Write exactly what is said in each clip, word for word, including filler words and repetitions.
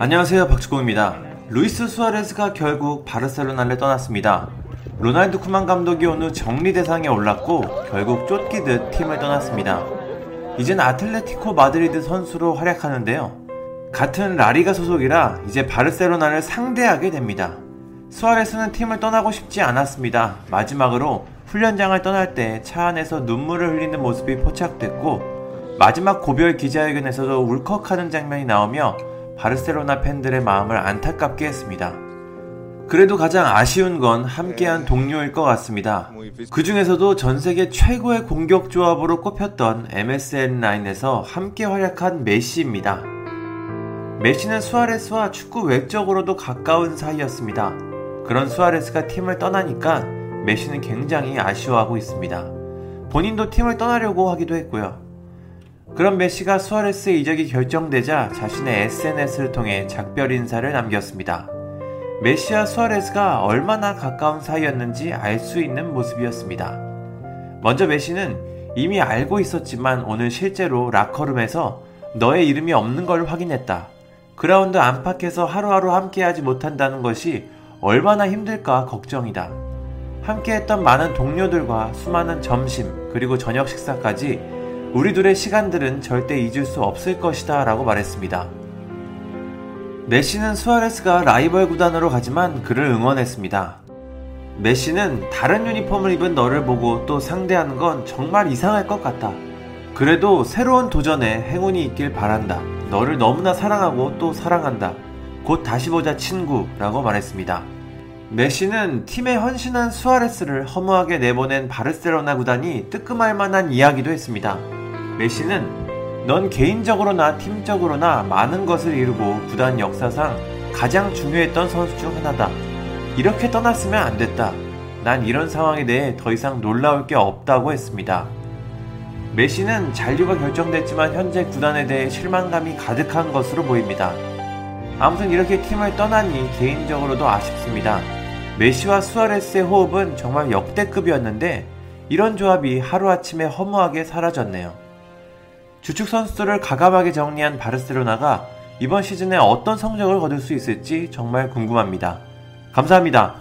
안녕하세요, 박주공입니다. 루이스 수아레스가 결국 바르셀로나를 떠났습니다. 로날드 쿠만 감독이 온 후 정리 대상에 올랐고 결국 쫓기듯 팀을 떠났습니다. 이젠 아틀레티코 마드리드 선수로 활약하는데요, 같은 라리가 소속이라 이제 바르셀로나를 상대하게 됩니다. 수아레스는 팀을 떠나고 싶지 않았습니다. 마지막으로 훈련장을 떠날 때 차 안에서 눈물을 흘리는 모습이 포착됐고, 마지막 고별 기자회견에서도 울컥하는 장면이 나오며 바르셀로나 팬들의 마음을 안타깝게 했습니다. 그래도 가장 아쉬운 건 함께한 동료일 것 같습니다. 그 중에서도 전세계 최고의 공격 조합으로 꼽혔던 엠에스엔 라인에서 함께 활약한 메시입니다. 메시는 수아레스와 축구 외적으로도 가까운 사이였습니다. 그런 수아레스가 팀을 떠나니까 메시는 굉장히 아쉬워하고 있습니다. 본인도 팀을 떠나려고 하기도 했고요. 그런 메시가 수아레스의 이적이 결정되자 자신의 에스엔에스를 통해 작별 인사를 남겼습니다. 메시와 수아레스가 얼마나 가까운 사이였는지 알 수 있는 모습이었습니다. 먼저 메시는 이미 알고 있었지만 오늘 실제로 라커룸에서 너의 이름이 없는 걸 확인했다. 그라운드 안팎에서 하루하루 함께하지 못한다는 것이 얼마나 힘들까 걱정이다. 함께했던 많은 동료들과 수많은 점심 그리고 저녁 식사까지 우리 둘의 시간들은 절대 잊을 수 없을 것이다 라고 말했습니다. 메시는 수아레스가 라이벌 구단으로 가지만 그를 응원했습니다. 메시는 다른 유니폼을 입은 너를 보고 또 상대하는 건 정말 이상할 것 같다. 그래도 새로운 도전에 행운이 있길 바란다. 너를 너무나 사랑하고 또 사랑한다. 곧 다시 보자 친구 라고 말했습니다. 메시는 팀에 헌신한 수아레스를 허무하게 내보낸 바르셀로나 구단이 뜨끔할 만한 이야기도 했습니다. 메시는 넌 개인적으로나 팀적으로나 많은 것을 이루고 구단 역사상 가장 중요했던 선수 중 하나다. 이렇게 떠났으면 안 됐다. 난 이런 상황에 대해 더 이상 놀라울 게 없다고 했습니다. 메시는 잔류가 결정됐지만 현재 구단에 대해 실망감이 가득한 것으로 보입니다. 아무튼 이렇게 팀을 떠나니 개인적으로도 아쉽습니다. 메시와 수아레스의 호흡은 정말 역대급이었는데 이런 조합이 하루아침에 허무하게 사라졌네요. 주축 선수들을 가감하게 정리한 바르셀로나가 이번 시즌에 어떤 성적을 거둘 수 있을지 정말 궁금합니다. 감사합니다.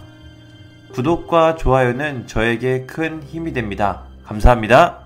구독과 좋아요는 저에게 큰 힘이 됩니다. 감사합니다.